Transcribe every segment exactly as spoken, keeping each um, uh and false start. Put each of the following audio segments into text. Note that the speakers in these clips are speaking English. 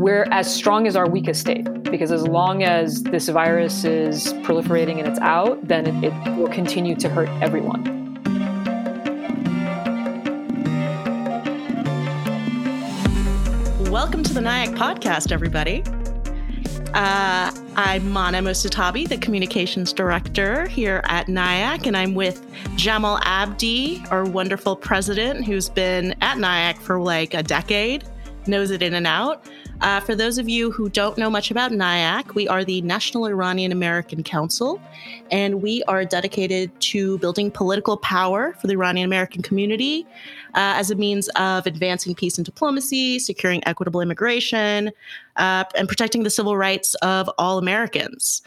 we're as strong as our weakest state, because as long as this virus is proliferating and it's out, then it, it will continue to hurt everyone. Welcome to the N I A C podcast, everybody. Uh, I'm Mona Mosatabi, the communications director here at N I A C, and I'm with Jamal Abdi, our wonderful president, who's been at N I A C for like a decade, knows it in and out. Uh, for those of you who don't know much about N I A C, we are the National Iranian American Council, and we are dedicated to building political power for the Iranian American community uh, as a means of advancing peace and diplomacy, securing equitable immigration, uh, and protecting the civil rights of all Americans.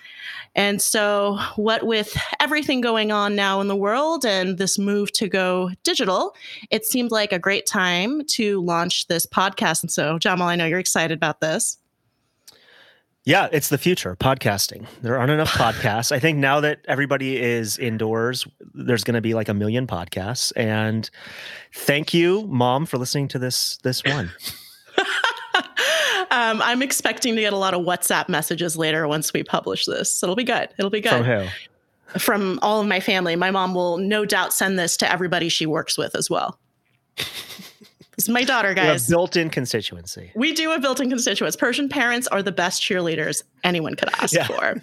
And so what with everything going on now in the world and this move to go digital, it seemed like a great time to launch this podcast. And so, Jamal, I know you're excited about this. Yeah, it's the future, podcasting. There aren't enough podcasts. I think now that everybody is indoors, there's going to be like a million podcasts. And thank you, Mom, for listening to this this one. um, I'm expecting to get a lot of WhatsApp messages later once we publish this. It'll be good. It'll be good. From who? From all of my family. My mom will no doubt send this to everybody she works with as well. It's my daughter, guys. We have built-in constituency. We do have built-in constituents. Persian parents are the best cheerleaders anyone could ask yeah. for.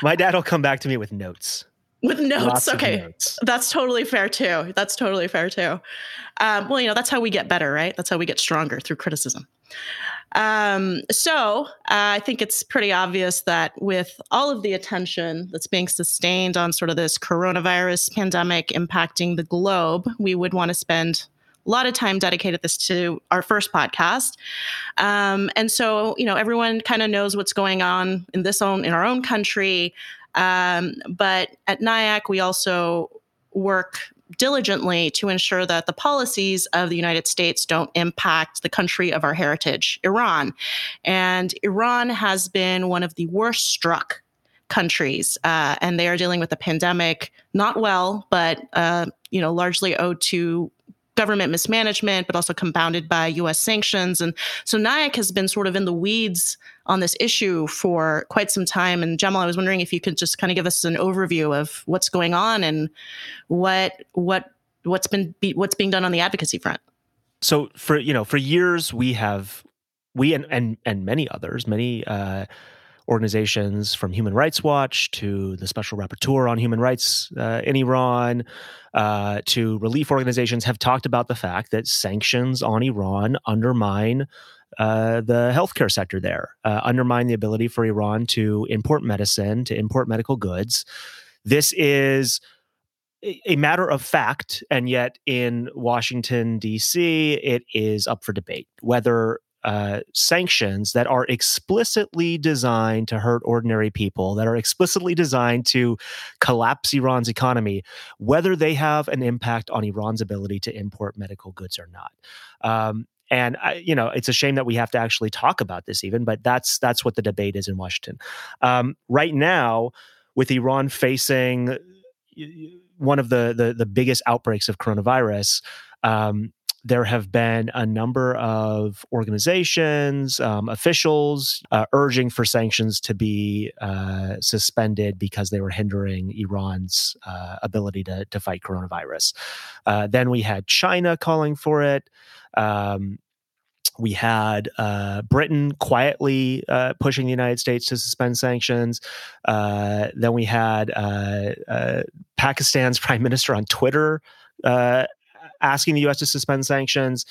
My dad will come back to me with notes. With notes. Lots okay. Notes. That's totally fair, too. That's totally fair, too. Um, well, you know, that's how we get better, right? That's how we get stronger, through criticism. Um, so uh, I think it's pretty obvious that with all of the attention that's being sustained on sort of this coronavirus pandemic impacting the globe, we would want to spend a lot of time dedicated this to our first podcast. Um, and so, you know, everyone kind of knows what's going on in this own, in our own country. Um, but at N I A C, we also work diligently to ensure that the policies of the United States don't impact the country of our heritage, Iran. And Iran has been one of the worst struck countries, uh, and they are dealing with the pandemic, not well, but, uh, you know, largely owed to government mismanagement, but also compounded by U S sanctions. And so N I A C has been sort of in the weeds on this issue for quite some time. And Jamal, I was wondering if you could just kind of give us an overview of what's going on and what what what's been be, what's being done on the advocacy front. So for you know for years we have we and and and many others many uh, organizations, from Human Rights Watch to the Special Rapporteur on Human Rights uh, in Iran uh, to relief organizations, have talked about the fact that sanctions on Iran undermine uh, the healthcare sector there, uh, undermine the ability for Iran to import medicine, to import medical goods. This is a matter of fact, and yet in Washington, D C, it is up for debate whether Uh, sanctions that are explicitly designed to hurt ordinary people, that are explicitly designed to collapse Iran's economy, whether they have an impact on Iran's ability to import medical goods or not. Um, and, I, you know, it's a shame that we have to actually talk about this even, but that's that's what the debate is in Washington. Um, right now, with Iran facing one of the, the, the biggest outbreaks of coronavirus, um, there have been a number of organizations, um, officials uh, urging for sanctions to be uh, suspended because they were hindering Iran's uh, ability to, to fight coronavirus. Uh, then we had China calling for it. Um, we had uh, Britain quietly uh, pushing the United States to suspend sanctions. Uh, then we had uh, uh, Pakistan's prime minister on Twitter uh asking the U S to suspend sanctions,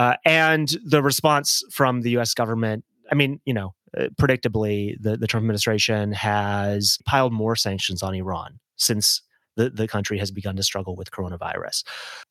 uh, and the response from the U S government. I mean, you know, uh, predictably, the, the Trump administration has piled more sanctions on Iran since the, the country has begun to struggle with coronavirus.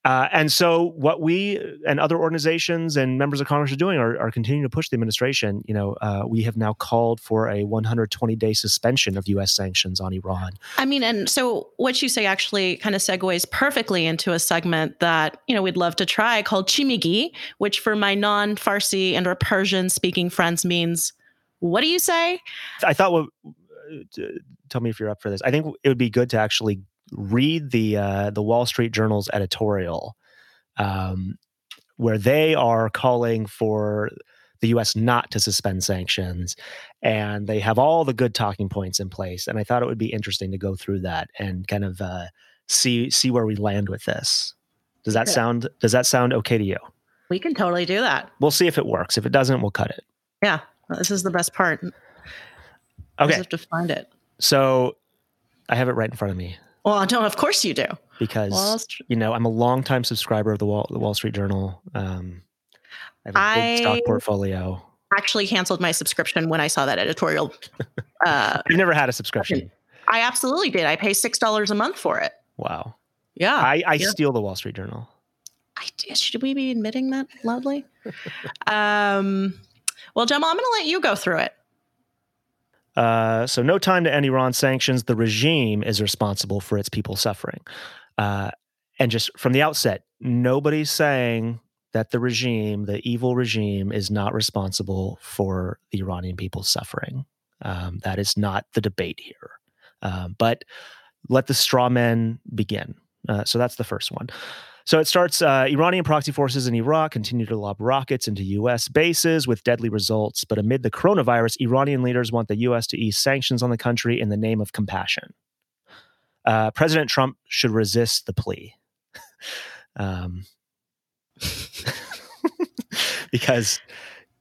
Uh, and so what we and other organizations and members of Congress are doing are, are continuing to push the administration. You know, uh, we have now called for a one hundred twenty day suspension of U S sanctions on Iran. I mean, and so what you say actually kind of segues perfectly into a segment that, you know, we'd love to try called Chimigi, which for my non-Farsi and or Persian speaking friends means, what do you say? I thought, well, tell me if you're up for this. I think it would be good to actually read the uh, the Wall Street Journal's editorial, um, where they are calling for the U S not to suspend sanctions. And they have all the good talking points in place. And I thought it would be interesting to go through that and kind of uh, see see where we land with this. Does that sound does that sound okay to you? We can totally do that. We'll see if it works. If it doesn't, we'll cut it. Yeah, well, this is the best part. Okay. I just have to find it. So I have it right in front of me. Well, I don't. Of course you do. Because, you know, I'm a longtime subscriber of the Wall, the Wall Street Journal. Um, I have a I big stock portfolio. Actually canceled my subscription when I saw that editorial. Uh, You've never had a subscription. I absolutely did. I pay six dollars a month for it. Wow. Yeah. I, I yeah. steal the Wall Street Journal. I did. Should we be admitting that loudly? um, well, Jamal, I'm going to let you go through it. Uh, so no time to end Iran's sanctions. The regime is responsible for its people suffering. Uh, and just from the outset, nobody's saying that the regime, the evil regime, is not responsible for the Iranian people's suffering. Um, that is not the debate here. Um, but let the straw men begin. Uh, so that's the first one. So it starts, uh, Iranian proxy forces in Iraq continue to lob rockets into U S bases with deadly results. But amid the coronavirus, Iranian leaders want the U S to ease sanctions on the country in the name of compassion. Uh, President Trump should resist the plea. um, because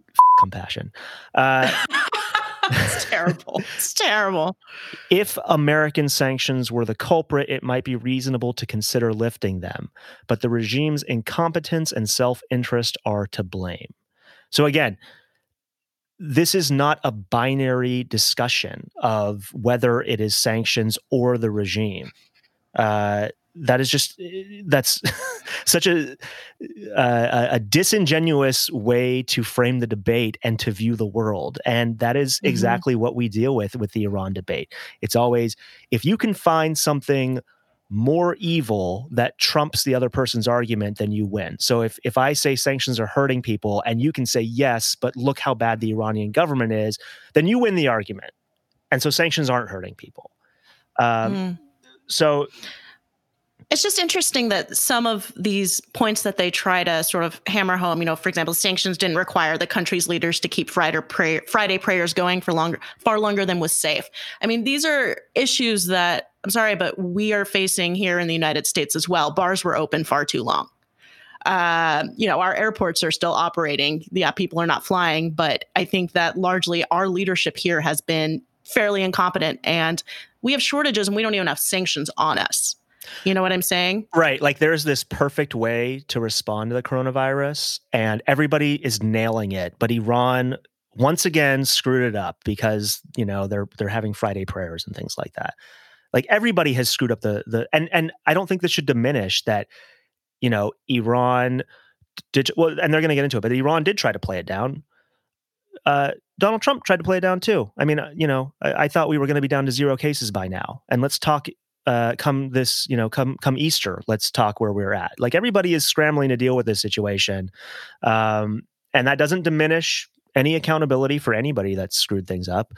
f- compassion. Uh, it's terrible. It's terrible. If American sanctions were the culprit, it might be reasonable to consider lifting them. But the regime's incompetence and self-interest are to blame. So again, this is not a binary discussion of whether it is sanctions or the regime. Uh, that is just, that's such a, a a disingenuous way to frame the debate and to view the world. And that is exactly mm-hmm. what we deal with with the Iran debate. It's always, if you can find something more evil that trumps the other person's argument, then you win. So if if I say sanctions are hurting people and you can say, yes, but look how bad the Iranian government is, then you win the argument. And so sanctions aren't hurting people. Um, mm. So... It's just interesting that some of these points that they try to sort of hammer home, you know, for example, sanctions didn't require the country's leaders to keep Friday, pray- Friday prayers going for longer, far longer than was safe. I mean, these are issues that, I'm sorry, but we are facing here in the United States as well. Bars were open far too long. Uh, you know, our airports are still operating. Yeah, people are not flying, but I think that largely our leadership here has been fairly incompetent, and we have shortages and we don't even have sanctions on us. You know what I'm saying? Right. Like there's this perfect way to respond to the coronavirus and everybody is nailing it. But Iran, once again, screwed it up because, you know, they're they're having Friday prayers and things like that. Like everybody has screwed up the the and and I don't think this should diminish that, you know, Iran did. Well, and they're going to get into it, but Iran did try to play it down. Uh, Donald Trump tried to play it down, too. I mean, you know, I, I thought we were going to be down to zero cases by now. And let's talk. Uh, come this, you know, come come Easter, let's talk where we're at. Like everybody is scrambling to deal with this situation. Um, and that doesn't diminish any accountability for anybody that's screwed things up.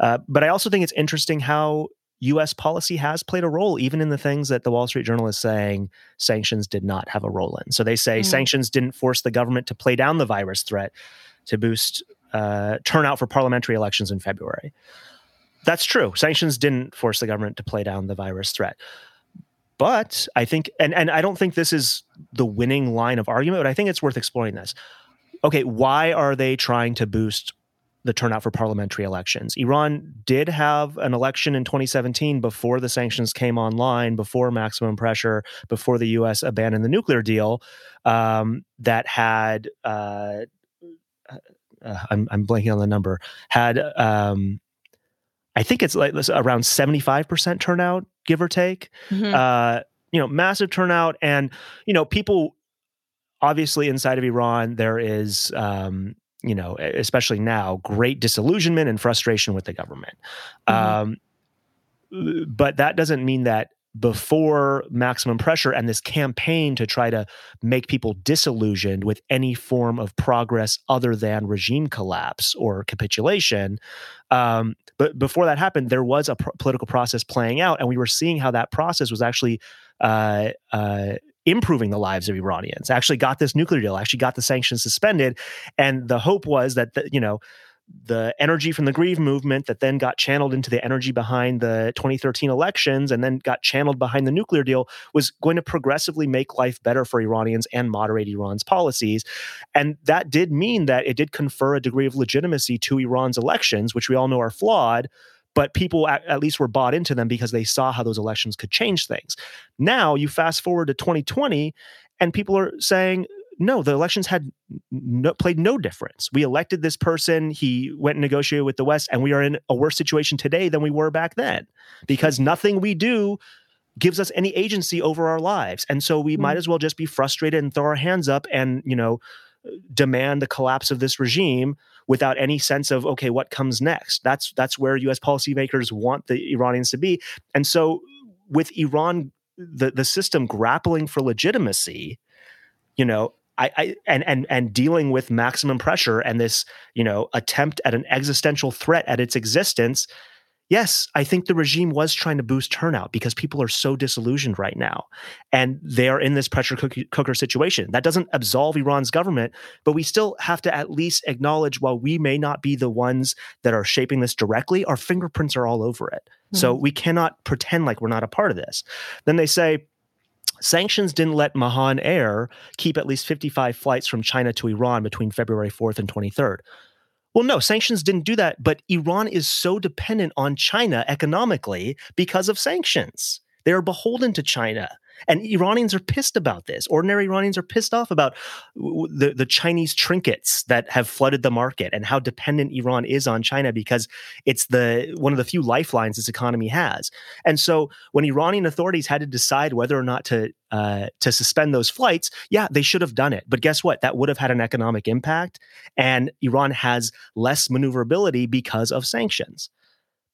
Uh, but I also think it's interesting how U S policy has played a role, even in the things that the Wall Street Journal is saying sanctions did not have a role in. So they say mm-hmm. sanctions didn't force the government to play down the virus threat to boost uh, turnout for parliamentary elections in February. That's true. Sanctions didn't force the government to play down the virus threat. But I think, and, and I don't think this is the winning line of argument, but I think it's worth exploring this. Okay, why are they trying to boost the turnout for parliamentary elections? Iran did have an election in twenty seventeen before the sanctions came online, before maximum pressure, before the U S abandoned the nuclear deal um, that had, uh, uh, I'm, I'm blanking on the number, had... Um, I think it's like around seventy-five percent turnout, give or take, mm-hmm. uh, you know, massive turnout. And, you know, people obviously inside of Iran, there is, um, you know, especially now, great disillusionment and frustration with the government. Mm-hmm. Um, but that doesn't mean that before maximum pressure and this campaign to try to make people disillusioned with any form of progress other than regime collapse or capitulation. Um, but before that happened, there was a pro- political process playing out, and we were seeing how that process was actually uh, uh, improving the lives of Iranians, actually got this nuclear deal, actually got the sanctions suspended. And the hope was that, the, you know, the energy from the Grieve movement that then got channeled into the energy behind the twenty thirteen elections and then got channeled behind the nuclear deal was going to progressively make life better for Iranians and moderate Iran's policies. And that did mean that it did confer a degree of legitimacy to Iran's elections, which we all know are flawed, but people at, at least were bought into them because they saw how those elections could change things. Now you fast forward to twenty twenty and people are saying, no, the elections had no, played no difference. We elected this person. He went and negotiated with the West, and we are in a worse situation today than we were back then because nothing we do gives us any agency over our lives. And so we mm-hmm. might as well just be frustrated and throw our hands up and, you know, demand the collapse of this regime without any sense of, okay, what comes next? That's, that's where U S policymakers want the Iranians to be. And so with Iran, the, the system grappling for legitimacy, you know, I, I and and and dealing with maximum pressure and this, you know, attempt at an existential threat at its existence. Yes, I think the regime was trying to boost turnout because people are so disillusioned right now, and they are in this pressure cooker situation. That doesn't absolve Iran's government, but we still have to at least acknowledge while we may not be the ones that are shaping this directly, our fingerprints are all over it. Mm-hmm. So we cannot pretend like we're not a part of this. Then they say, sanctions didn't let Mahan Air keep at least fifty-five flights from China to Iran between February fourth and twenty-third. Well, no, sanctions didn't do that, but Iran is so dependent on China economically because of sanctions. They are beholden to China. And Iranians are pissed about this. Ordinary Iranians are pissed off about the, the Chinese trinkets that have flooded the market and how dependent Iran is on China because it's the one of the few lifelines this economy has. And so when Iranian authorities had to decide whether or not to uh, to suspend those flights, yeah, they should have done it. But guess what? That would have had an economic impact. And Iran has less maneuverability because of sanctions.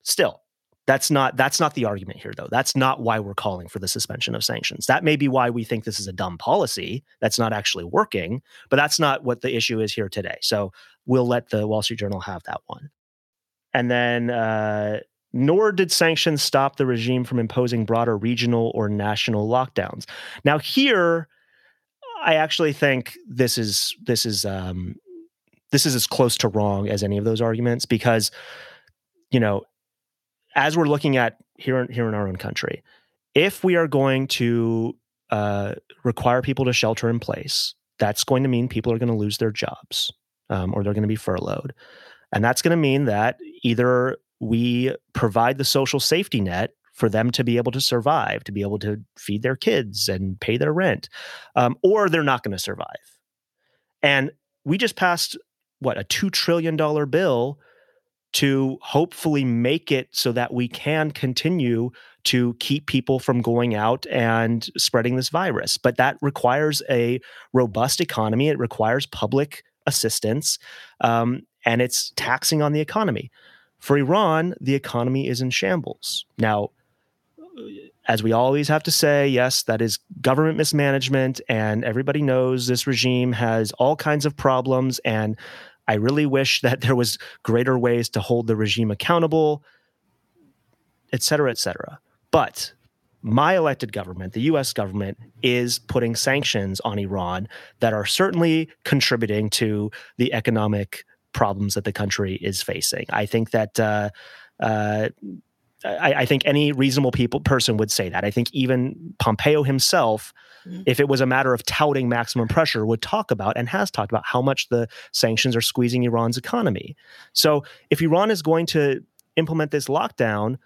Still. That's not that's not the argument here, though. That's not why we're calling for the suspension of sanctions. That may be why we think this is a dumb policy that's not actually working, but that's not what the issue is here today. So we'll let the Wall Street Journal have that one. And then, uh, nor did sanctions stop the regime from imposing broader regional or national lockdowns. Now here, I actually think this is this is um, this is as close to wrong as any of those arguments because, you know, as we're looking at here, here in our own country, if we are going to uh, require people to shelter in place, that's going to mean people are going to lose their jobs um, or they're going to be furloughed. And that's going to mean that either we provide the social safety net for them to be able to survive, to be able to feed their kids and pay their rent, um, or they're not going to survive. And we just passed, what, a two trillion dollars bill to hopefully make it so that we can continue to keep people from going out and spreading this virus. But that requires a robust economy. It requires public assistance, um, and it's taxing on the economy. For Iran, the economy is in shambles. Now, as we always have to say, yes, that is government mismanagement, and everybody knows this regime has all kinds of problems, and I really wish that there was greater ways to hold the regime accountable, et cetera, et cetera. But my elected government, the U S government, is putting sanctions on Iran that are certainly contributing to the economic problems that the country is facing. I think that uh, uh, I, I think any reasonable people person would say that. I think even Pompeo himself, if it was a matter of touting maximum pressure, would talk about and has talked about how much the sanctions are squeezing Iran's economy. So if Iran is going to implement this lockdown,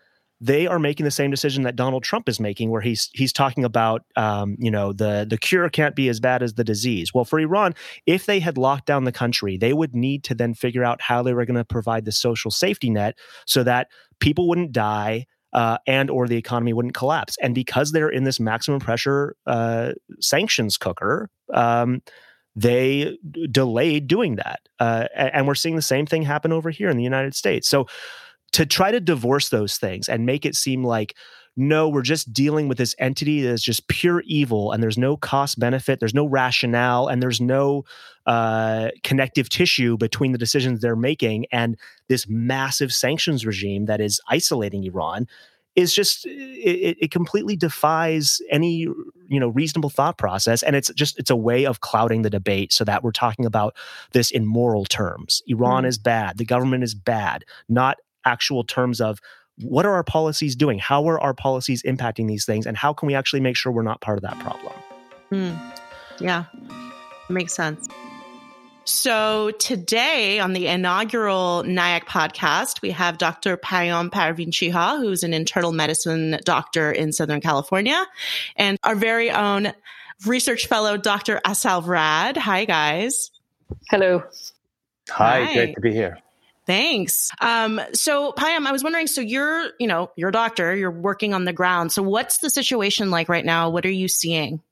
they are making the same decision that Donald Trump is making, where he's he's talking about, um, you know, the, the cure can't be as bad as the disease. Well, for Iran, if they had locked down the country, they would need to then figure out how they were going to provide the social safety net so that people wouldn't die, Uh, and or the economy wouldn't collapse. And because they're in this maximum pressure uh, sanctions cooker, um, they d- delayed doing that. Uh, and we're seeing the same thing happen over here in the United States. So to try to divorce those things and make it seem like, no, we're just dealing with this entity that is just pure evil and there's no cost benefit, there's no rationale, and there's no uh, connective tissue between the decisions they're making and this massive sanctions regime that is isolating Iran. is just, it, it completely defies any, you know, reasonable thought process. And it's just, it's a way of clouding the debate so that we're talking about this in moral terms. Iran mm. is bad. The government is bad. Not actual terms of, what are our policies doing? How are our policies impacting these things? And how can we actually make sure we're not part of that problem? Mm. Yeah, makes sense. So today on the inaugural N I A C podcast, we have Doctor Payam Parvinchiha, who's an internal medicine doctor in Southern California, and our very own research fellow, Doctor Asal Vrad. Hi, guys. Hello. Hi, Hi. Great to be here. Thanks. Um, so Payam, I was wondering, so you're, you know, you're a doctor, you're working on the ground. So what's the situation like right now? What are you seeing?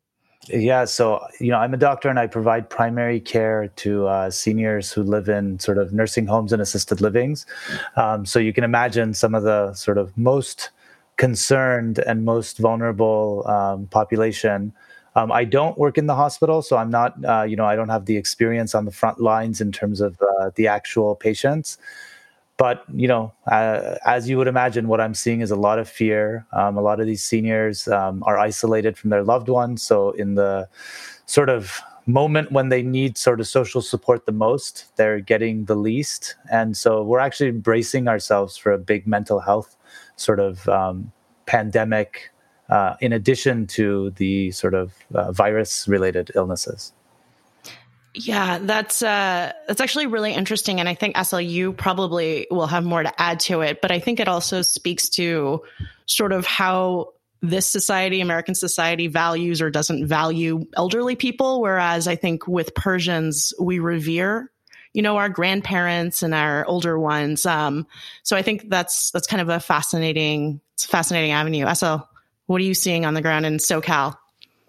Yeah. So, you know, I'm a doctor and I provide primary care to uh, seniors who live in sort of nursing homes and assisted livings. Um, so you can imagine some of the sort of most concerned and most vulnerable um, population. Um, I don't work in the hospital, so I'm not, uh, you know, I don't have the experience on the front lines in terms of uh, the actual patients. But, you know, uh, as you would imagine, what I'm seeing is a lot of fear. Um, a lot of these seniors um, are isolated from their loved ones. So in the sort of moment when they need sort of social support the most, they're getting the least. And so we're actually bracing ourselves for a big mental health sort of um, pandemic, uh, in addition to the sort of uh, virus-related illnesses. Yeah, that's uh, that's actually really interesting. And I think, Asal, you probably will have more to add to it. But I think it also speaks to sort of how this society, American society, values or doesn't value elderly people. Whereas I think with Persians, we revere, you know, our grandparents and our older ones. Um, so I think that's that's kind of a fascinating, it's a fascinating avenue. Asal, what are you seeing on the ground in SoCal?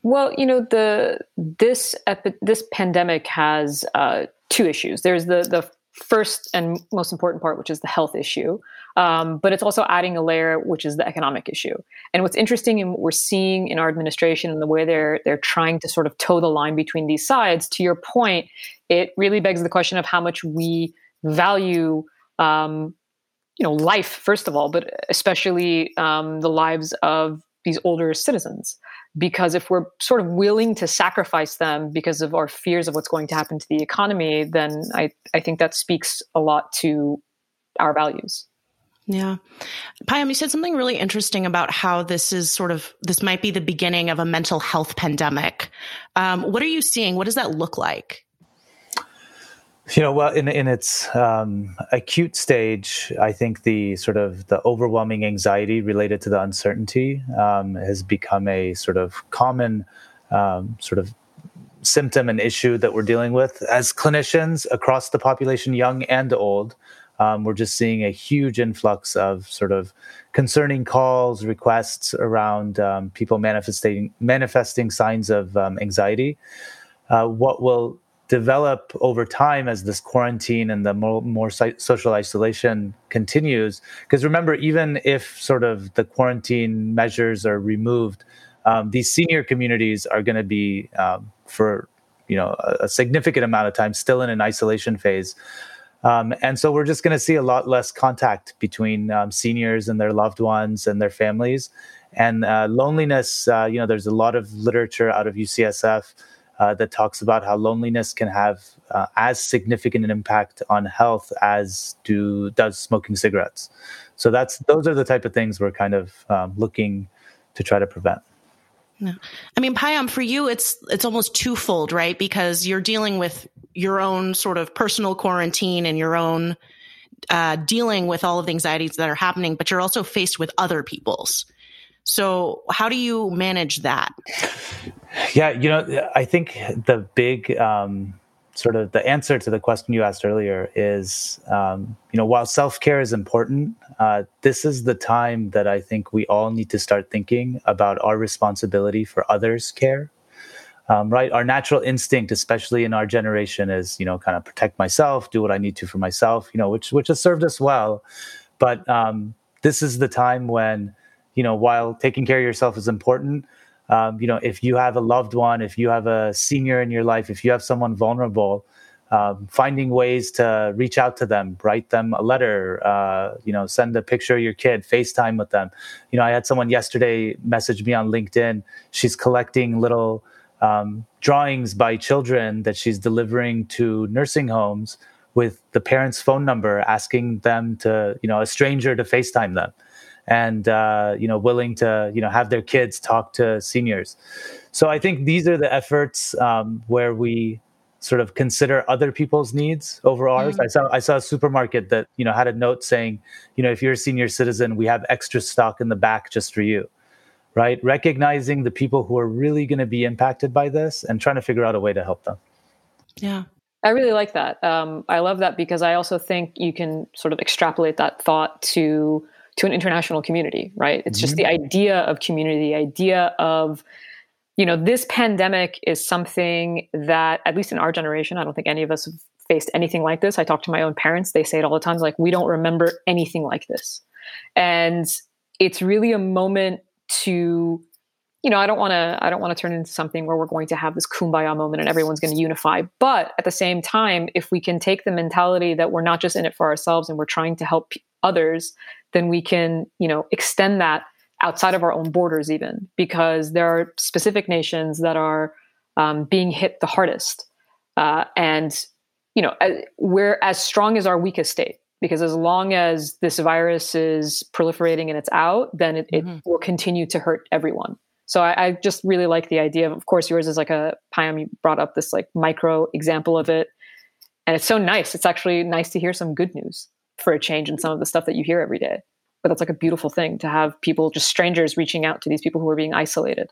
Well, you know, the this epi- this pandemic has uh, two issues. There's the the first and most important part, which is the health issue, um, but it's also adding a layer, which is the economic issue. And what's interesting in what we're seeing in our administration and the way they're they're trying to sort of toe the line between these sides, to your point, it really begs the question of how much we value um, you know, life, first of all, but especially um, the lives of these older citizens. Because if we're sort of willing to sacrifice them because of our fears of what's going to happen to the economy, then I, I think that speaks a lot to our values. Yeah. Payam, you said something really interesting about how this is sort of, this might be the beginning of a mental health pandemic. Um, what are you seeing? What does that look like? You know, well, in in its um, acute stage, I think the sort of the overwhelming anxiety related to the uncertainty um, has become a sort of common um, sort of symptom and issue that we're dealing with as clinicians across the population, young and old. Um, we're just seeing a huge influx of sort of concerning calls, requests around um, people manifesting manifesting signs of um, anxiety. Uh, what will develop over time as this quarantine and the more, more social isolation continues. Because remember, even if sort of the quarantine measures are removed, um, these senior communities are going to be um, for, you know, a, a significant amount of time still in an isolation phase. Um, and so we're just going to see a lot less contact between um, seniors and their loved ones and their families. And uh, loneliness, uh, you know, there's a lot of literature out of U C S F Uh, that talks about how loneliness can have uh, as significant an impact on health as do does smoking cigarettes. So that's those are the type of things we're kind of um, looking to try to prevent. Yeah. I mean, Payam, for you, it's it's almost twofold, right? Because you're dealing with your own sort of personal quarantine and your own uh, dealing with all of the anxieties that are happening, but you're also faced with other people's. So how do you manage that? Yeah, you know, I think the big um, sort of the answer to the question you asked earlier is, um, you know, while self-care is important, uh, this is the time that I think we all need to start thinking about our responsibility for others' care. Um, right. Our natural instinct, especially in our generation, is, you know, kind of protect myself, do what I need to for myself, you know, which, which has served us well. But um, this is the time when, you know, while taking care of yourself is important, um, you know, if you have a loved one, if you have a senior in your life, if you have someone vulnerable, um, finding ways to reach out to them, write them a letter, uh, you know, send a picture of your kid, FaceTime with them. You know, I had someone yesterday message me on LinkedIn. She's collecting little um, drawings by children that she's delivering to nursing homes with the parents' phone number, asking them to, you know, a stranger to FaceTime them. And, uh, you know, willing to, you know, have their kids talk to seniors. So I think these are the efforts um, where we sort of consider other people's needs over ours. Mm-hmm. I saw I saw a supermarket that, you know, had a note saying, you know, if you're a senior citizen, we have extra stock in the back just for you, right? Recognizing the people who are really going to be impacted by this and trying to figure out a way to help them. Yeah. I really like that. Um, I love that because I also think you can sort of extrapolate that thought to to an international community, right? It's just the idea of community, the idea of, you know, this pandemic is something that, at least in our generation, I don't think any of us have faced anything like this. I talk to my own parents, they say it all the time, it's like, we don't remember anything like this. And it's really a moment to, you know, I don't want to, I don't want to turn into something where we're going to have this kumbaya moment and everyone's going to unify. But at the same time, if we can take the mentality that we're not just in it for ourselves and we're trying to help others, then we can, you know, extend that outside of our own borders even, because there are specific nations that are um, being hit the hardest. Uh, and, you know, we're as strong as our weakest state, because as long as this virus is proliferating and it's out, then it, mm-hmm. it will continue to hurt everyone. So I, I just really like the idea of, of course, yours is like a, Payam, you brought up this like micro example of it. And it's so nice. It's actually nice to hear some good news for a change in some of the stuff that you hear every day. But that's like a beautiful thing to have people, just strangers, reaching out to these people who are being isolated.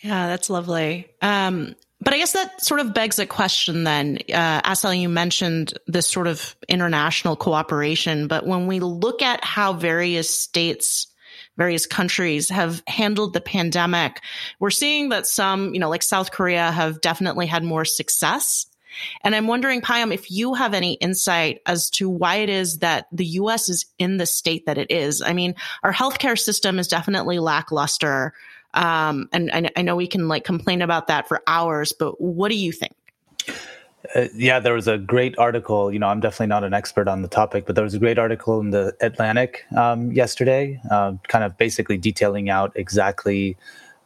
Yeah, that's lovely. Um, but I guess that sort of begs a question then. Uh, Asal, you mentioned this sort of international cooperation, but when we look at how various states, various countries have handled the pandemic, we're seeing that some, you know, like South Korea have definitely had more success. And I'm wondering, Payam, if you have any insight as to why it is that the U S is in the state that it is. I mean, our healthcare system is definitely lackluster. Um, and, and I know we can like complain about that for hours, but what do you think? Uh, yeah, there was a great article. You know, I'm definitely not an expert on the topic, but there was a great article in the Atlantic um, yesterday, uh, kind of basically detailing out exactly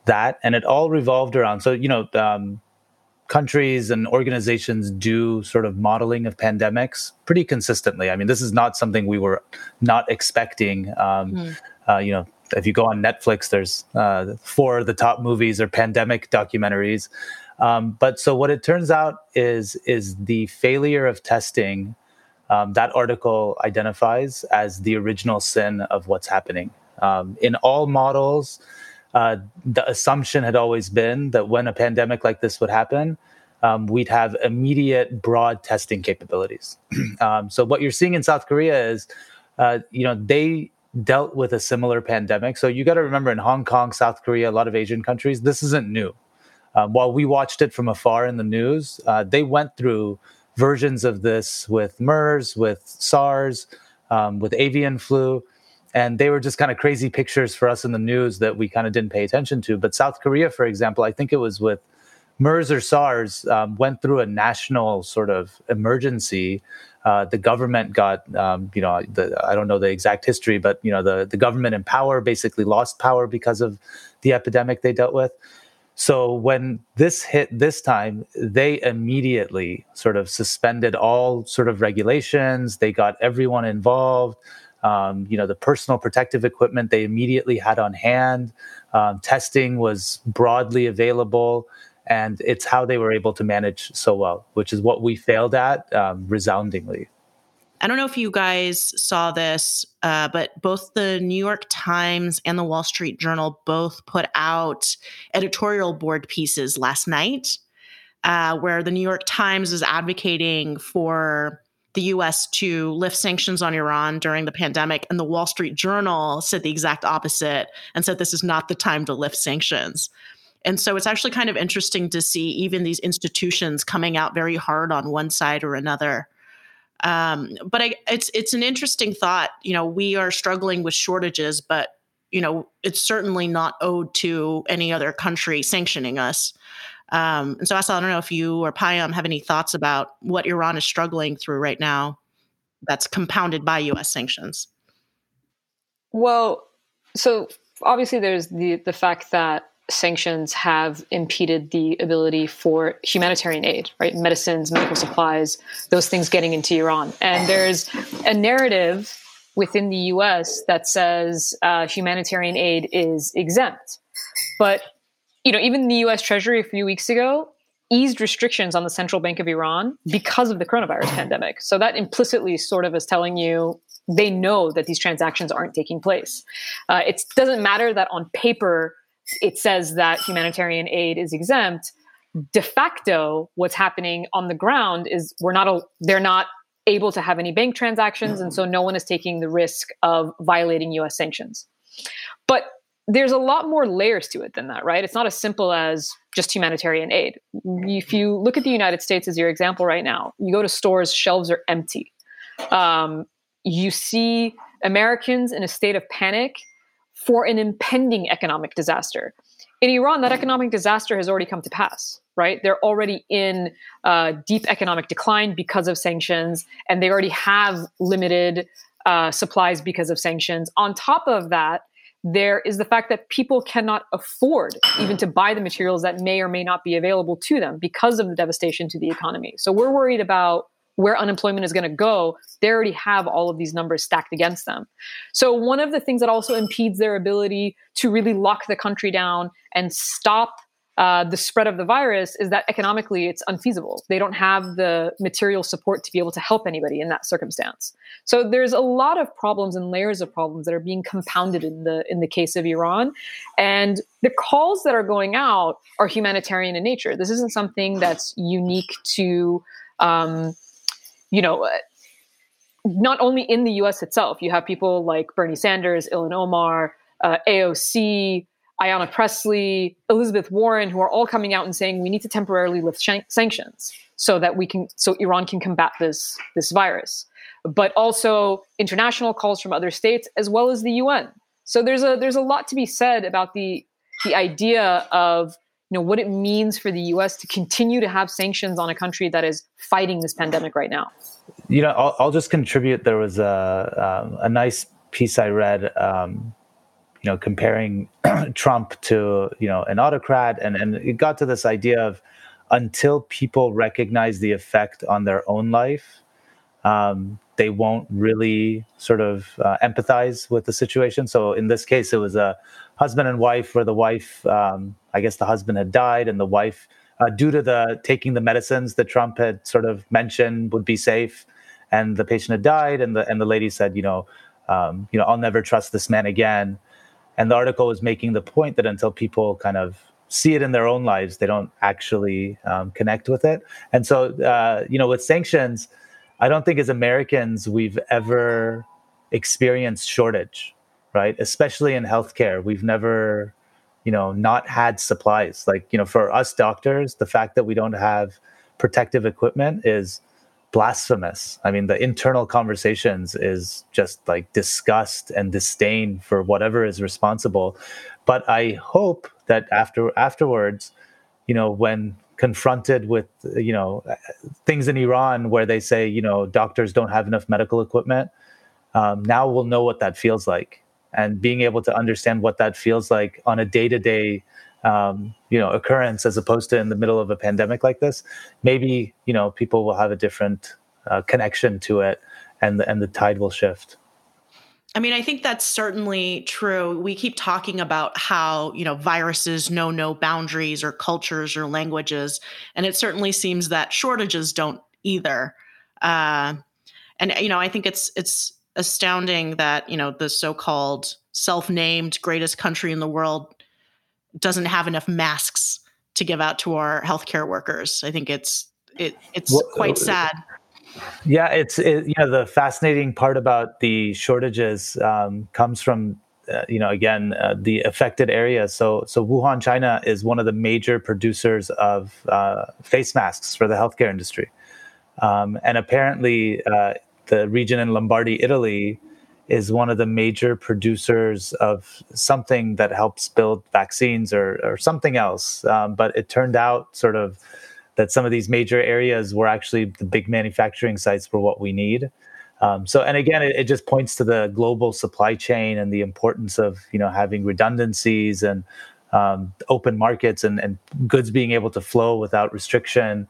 that. And it all revolved around, so, you know, um, countries and organizations do sort of modeling of pandemics pretty consistently. I mean, this is not something we were not expecting. Um, mm. uh, you know, if you go on Netflix, there's uh, four of the top movies are pandemic documentaries. Um, but so what it turns out is is the failure of testing, um, that article identifies as the original sin of what's happening. Um, in all models, Uh, the assumption had always been that when a pandemic like this would happen, um, we'd have immediate broad testing capabilities. um, so what you're seeing in South Korea is, uh, you know, they dealt with a similar pandemic. So you got to remember, in Hong Kong, South Korea, a lot of Asian countries, this isn't new. Uh, while we watched it from afar in the news, uh, they went through versions of this with MERS, with SARS, um, with avian flu. And they were just kind of crazy pictures for us in the news that we kind of didn't pay attention to. But South Korea, for example, I think it was with MERS or SARS, um, went through a national sort of emergency. Uh, the government got, um, you know, the, I don't know the exact history, but, you know, the, the government in power basically lost power because of the epidemic they dealt with. So when this hit this time, they immediately sort of suspended all sort of regulations. They got everyone involved. Um, you know, the personal protective equipment they immediately had on hand. Um, testing was broadly available, and it's how they were able to manage so well, which is what we failed at um, resoundingly. I don't know if you guys saw this, uh, but both the New York Times and the Wall Street Journal both put out editorial board pieces last night, uh, where the New York Times is advocating for the U S to lift sanctions on Iran during the pandemic. And the Wall Street Journal said the exact opposite and said this is not the time to lift sanctions. And so it's actually kind of interesting to see even these institutions coming out very hard on one side or another. Um, but I, it's it's an interesting thought. You know, we are struggling with shortages, but, you know, it's certainly not owed to any other country sanctioning us. Um, and so, Asal, I don't know if you or Payam have any thoughts about what Iran is struggling through right now that's compounded by U S sanctions. Well, so obviously there's the, the fact that sanctions have impeded the ability for humanitarian aid, right? Medicines, medical supplies, those things getting into Iran. And there's a narrative within the U S that says uh, humanitarian aid is exempt. But, you know, even the U S Treasury a few weeks ago eased restrictions on the central bank of Iran because of the coronavirus pandemic. So that implicitly sort of is telling you they know that these transactions aren't taking place. Uh, it doesn't matter that on paper it says that humanitarian aid is exempt. De facto, what's happening on the ground is we're not a, they're not able to have any bank transactions, and so no one is taking the risk of violating U S sanctions. But there's a lot more layers to it than that, right? It's not as simple as just humanitarian aid. If you look at the United States as your example right now, you go to stores, shelves are empty. Um, you see Americans in a state of panic for an impending economic disaster. In Iran, that economic disaster has already come to pass, right? They're already in uh, deep economic decline because of sanctions, and they already have limited uh, supplies because of sanctions. On top of that, there is the fact that people cannot afford even to buy the materials that may or may not be available to them because of the devastation to the economy. So we're worried about where unemployment is going to go. They already have all of these numbers stacked against them. So one of the things that also impedes their ability to really lock the country down and stop uh, the spread of the virus is that economically it's unfeasible. They don't have the material support to be able to help anybody in that circumstance. So there's a lot of problems and layers of problems that are being compounded in the in the case of Iran. And the calls that are going out are humanitarian in nature. This isn't something that's unique to um, you know, not only in the U S itself. You have people like Bernie Sanders, Ilhan Omar, uh, A O C, Ayanna Pressley, Elizabeth Warren, who are all coming out and saying we need to temporarily lift shan- sanctions so that we can, so Iran can combat this this virus. But also international calls from other states as well as the U N. So there's a there's a lot to be said about the the idea of, you know, what it means for the U S to continue to have sanctions on a country that is fighting this pandemic right now. You know, I'll, I'll just contribute. There was a um, a nice piece I read, um, you know, comparing Trump to, you know, an autocrat, and, and it got to this idea of until people recognize the effect on their own life, um, they won't really sort of uh, empathize with the situation. So in this case, it was a husband and wife where the wife, um, I guess the husband had died, and the wife, uh, due to the taking the medicines that Trump had sort of mentioned would be safe, and the patient had died, and the and the lady said, you know, um, you know, I'll never trust this man again. And the article was making the point that until people kind of see it in their own lives, they don't actually um, connect with it. And so, uh, you know, with sanctions, I don't think as Americans we've ever experienced shortage, right? Especially in healthcare, we've never, you know, not had supplies. Like, you know, for us doctors, the fact that we don't have protective equipment is blasphemous. I mean, the internal conversations is just like disgust and disdain for whatever is responsible. But I hope that after afterwards, you know, when confronted with, you know, things in Iran where they say, you know, doctors don't have enough medical equipment, um, now we'll know what that feels like. And being able to understand what that feels like on a day-to-day, um, you know, occurrence, as opposed to in the middle of a pandemic like this, maybe, you know, people will have a different uh, connection to it, and the, and the tide will shift. I mean, I think that's certainly true. We keep talking about how, you know, viruses know no boundaries or cultures or languages, and it certainly seems that shortages don't either. Uh, and, you know, I think it's it's. astounding that, you know, the so-called self-named greatest country in the world doesn't have enough masks to give out to our healthcare workers. I think it's it it's well, quite sad. Yeah, it's it, you know, the fascinating part about the shortages um, comes from uh, you know again uh, the affected area. So so Wuhan, China, is one of the major producers of uh, face masks for the healthcare industry, um, and apparently. Uh, The region in Lombardy, Italy, is one of the major producers of something that helps build vaccines or, or something else. Um, but it turned out sort of that some of these major areas were actually the big manufacturing sites for what we need. Um, so, and again, it, it just points to the global supply chain and the importance of, you know, having redundancies and um, open markets and, and goods being able to flow without restriction,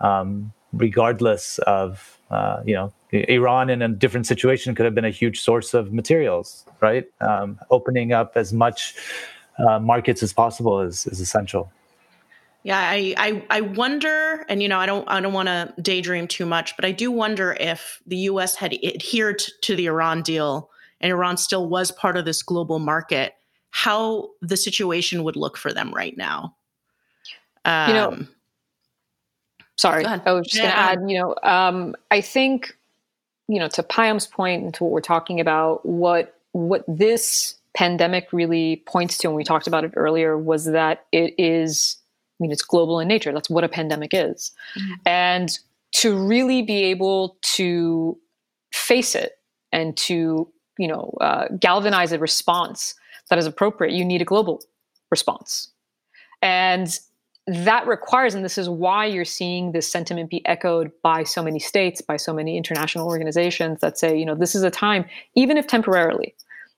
um, regardless of, uh, you know, Iran in a different situation could have been a huge source of materials, right? Um, opening up as much uh, markets as possible is, is essential. Yeah, I, I I wonder, and you know, I don't I don't want to daydream too much, but I do wonder if the U S had adhered to the Iran deal and Iran still was part of this global market, how the situation would look for them right now. Um, you know, sorry, I was just yeah. going to add. You know, um, I think, you know, to Payam's point and to what we're talking about, what what this pandemic really points to, and we talked about it earlier, was that it is. I mean, it's global in nature. That's what a pandemic is. Mm-hmm. And to really be able to face it and to, you know, uh, galvanize a response that is appropriate, you need a global response. And that requires, and this is why you're seeing this sentiment be echoed by so many states, by so many international organizations that say, you know, this is a time, even if temporarily,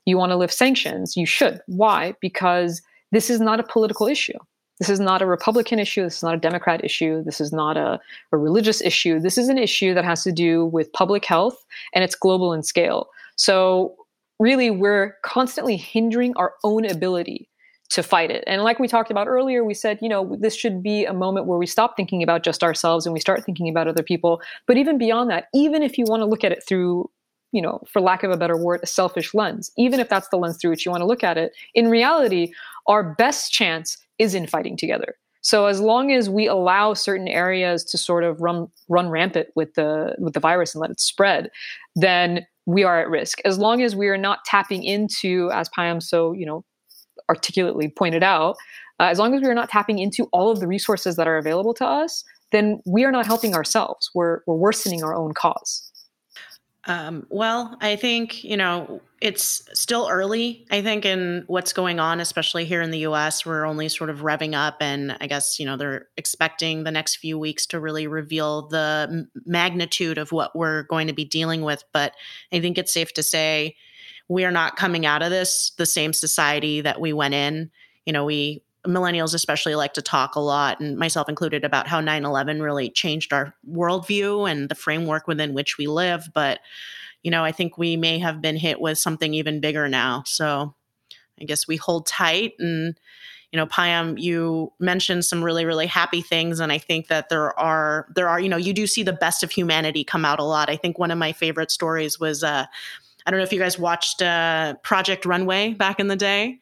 you want to lift sanctions, you should. Why? Because this is not a political issue. This is not a Republican issue. This is not a Democrat issue. This is not a, a religious issue. This is an issue that has to do with public health, and it's global in scale. So really, we're constantly hindering our own ability to fight it. And like we talked about earlier, we said, you know, this should be a moment where we stop thinking about just ourselves and we start thinking about other people. But even beyond that, even if you want to look at it through, you know, for lack of a better word, a selfish lens, even if that's the lens through which you want to look at it, in reality, our best chance is in fighting together. So as long as we allow certain areas to sort of run run rampant with the with the virus and let it spread, then we are at risk. As long as we are not tapping into, as Payam so, you know, articulately pointed out, uh, as long as we are not tapping into all of the resources that are available to us, then we are not helping ourselves. We're we're worsening our own cause. Um, well, I think, you know, it's still early, I think, in what's going on, especially here in the U S. We're only sort of revving up. And I guess, you know, they're expecting the next few weeks to really reveal the magnitude of what we're going to be dealing with. But I think it's safe to say we are not coming out of this the same society that we went in. You know, we millennials especially like to talk a lot, and myself included, about how nine eleven really changed our worldview and the framework within which we live. But, you know, I think we may have been hit with something even bigger now. So I guess we hold tight. And, you know, Payam, you mentioned some really, really happy things. And I think that there are, there are, you know, you do see the best of humanity come out a lot. I think one of my favorite stories was, uh, I don't know if you guys watched uh, Project Runway back in the day.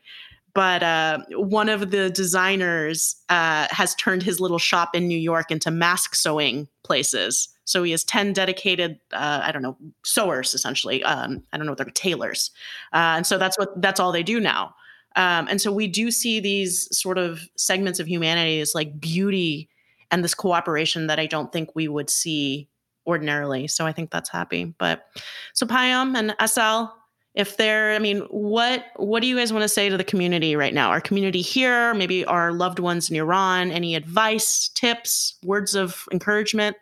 But uh, one of the designers uh, has turned his little shop in New York into mask sewing places. So he has ten dedicated, uh, I don't know, sewers, essentially. Um, I don't know, they're tailors. Uh, and so that's what that's all they do now. Um, and so we do see these sort of segments of humanity as like beauty and this cooperation that I don't think we would see ordinarily. So I think that's happy. But so Payam and Asal, if they're, I mean, what what do you guys want to say to the community right now? Our community here, maybe our loved ones in Iran, any advice, tips, words of encouragement?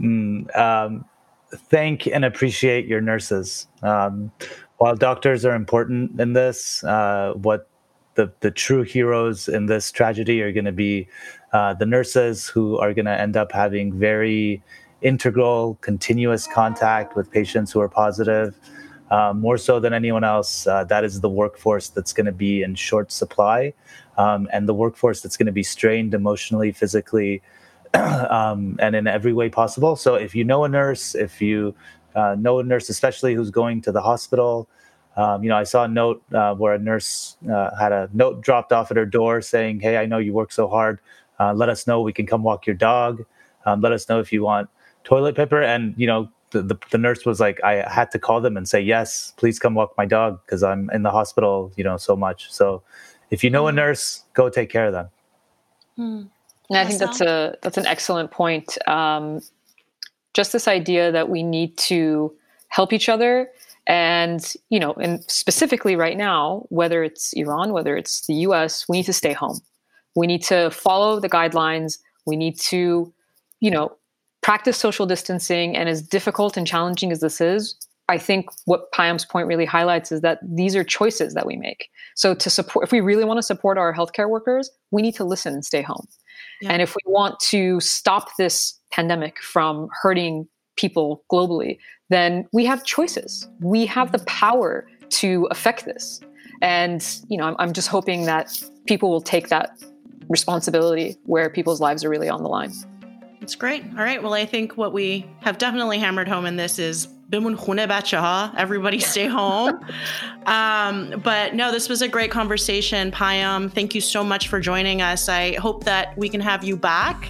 Mm, um, thank and appreciate your nurses. Um, while doctors are important in this, uh, what the, the true heroes in this tragedy are going to be uh, the nurses, who are going to end up having very integral, continuous contact with patients who are positive. Uh, more so than anyone else, uh, that is the workforce that's going to be in short supply, um, and the workforce that's going to be strained emotionally, physically, um, and in every way possible. So if you know a nurse, if you uh, know a nurse, especially who's going to the hospital, um, you know, I saw a note uh, where a nurse uh, had a note dropped off at her door saying, "Hey, I know you work so hard. Uh, let us know we can come walk your dog. Um, let us know if you want toilet paper." And, you know, The, the, the nurse was like, I had to call them and say, yes, please come walk my dog because I'm in the hospital, you know, so much. So if you know a nurse, go take care of them. Hmm. And I think that's a that's an excellent point. Um, just this idea that we need to help each other And, you know, and specifically right now, whether it's Iran, whether it's the U S, we need to stay home. We need to follow the guidelines. We need to, you know, practice social distancing. And as difficult and challenging as this is, I think what Payam's point really highlights is that these are choices that we make. So to support, if we really want to support our healthcare workers, we need to listen and stay home. Yeah. And if we want to stop this pandemic from hurting people globally, then we have choices. We have the power to affect this. And, you know, I'm, I'm just hoping that people will take that responsibility where people's lives are really on the line. That's great. All right. Well, I think what we have definitely hammered home in this is everybody stay home. Um, but no, this was a great conversation. Payam, thank you so much for joining us. I hope that we can have you back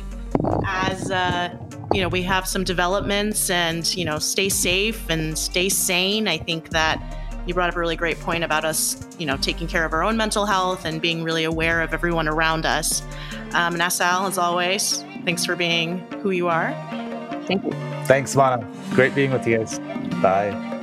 as, uh, you know, we have some developments and, you know, stay safe and stay sane. I think that you brought up a really great point about us, you know, taking care of our own mental health and being really aware of everyone around us. Um, and Asal, as always, thanks for being who you are. Thank you. Thanks, Mona. Great being with you guys. Bye.